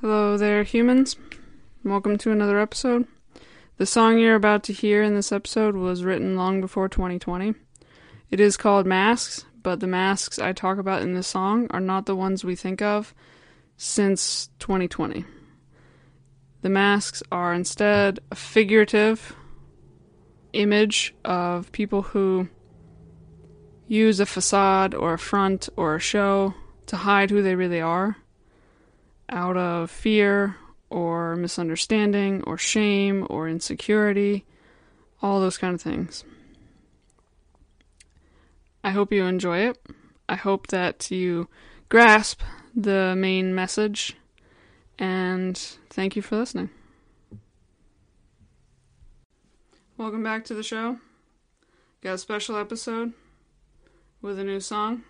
Hello there, humans. Welcome to another episode. The song you're about to hear in this episode was written long before 2020. It is called Masks, but the masks I talk about in this song are not the ones we think of since 2020. The masks are instead a figurative image of people who use a facade or a front or a show to hide who they really are, out of fear or misunderstanding or shame or insecurity, all those kind of things. I hope you enjoy it. I hope that you grasp the main message, and thank you for listening. Welcome back to the show. Got a special episode with a new song.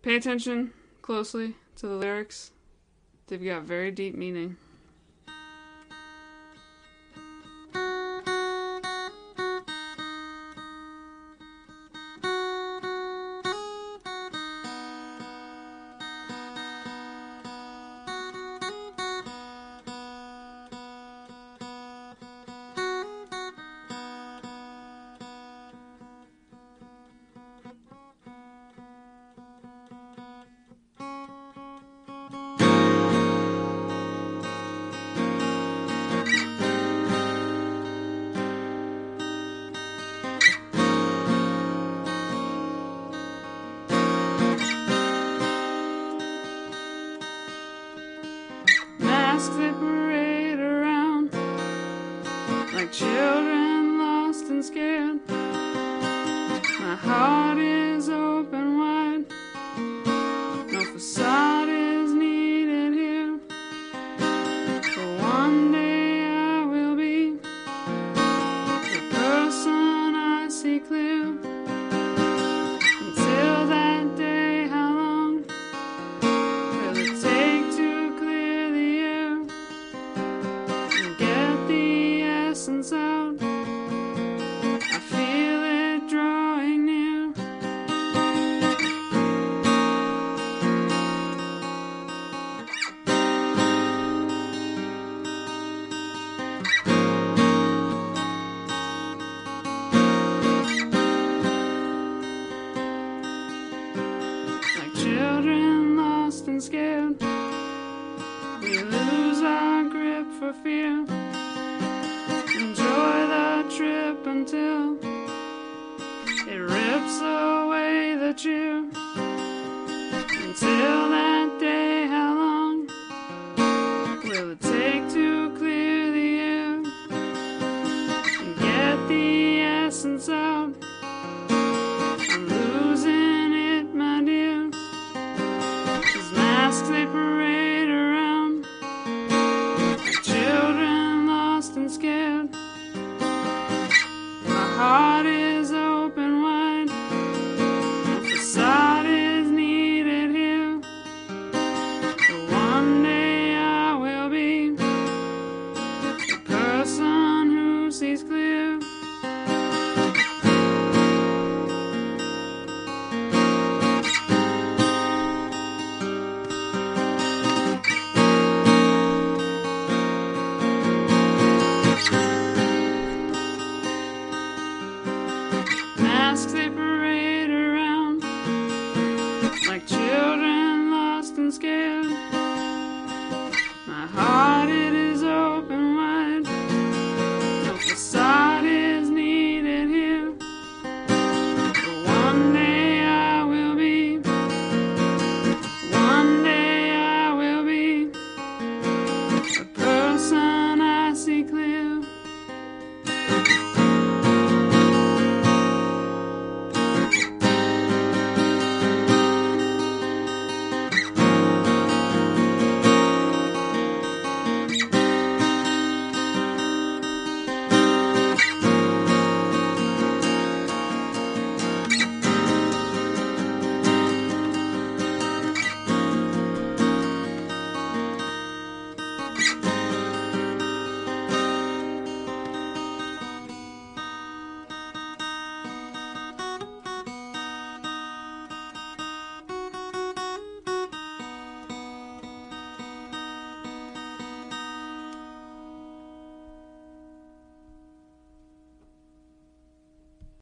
Pay attention closely to the lyrics. They've got very deep meaning. Masks they parade around like children lost and scared. My heart is open wide, no facade is needed here. For one day I will be the person I see clear. Until that day, how long will it take? Out. I feel it drawing near. Like children lost and scared, we lose our grip for fear. Until it rips away the cheer. Until that day.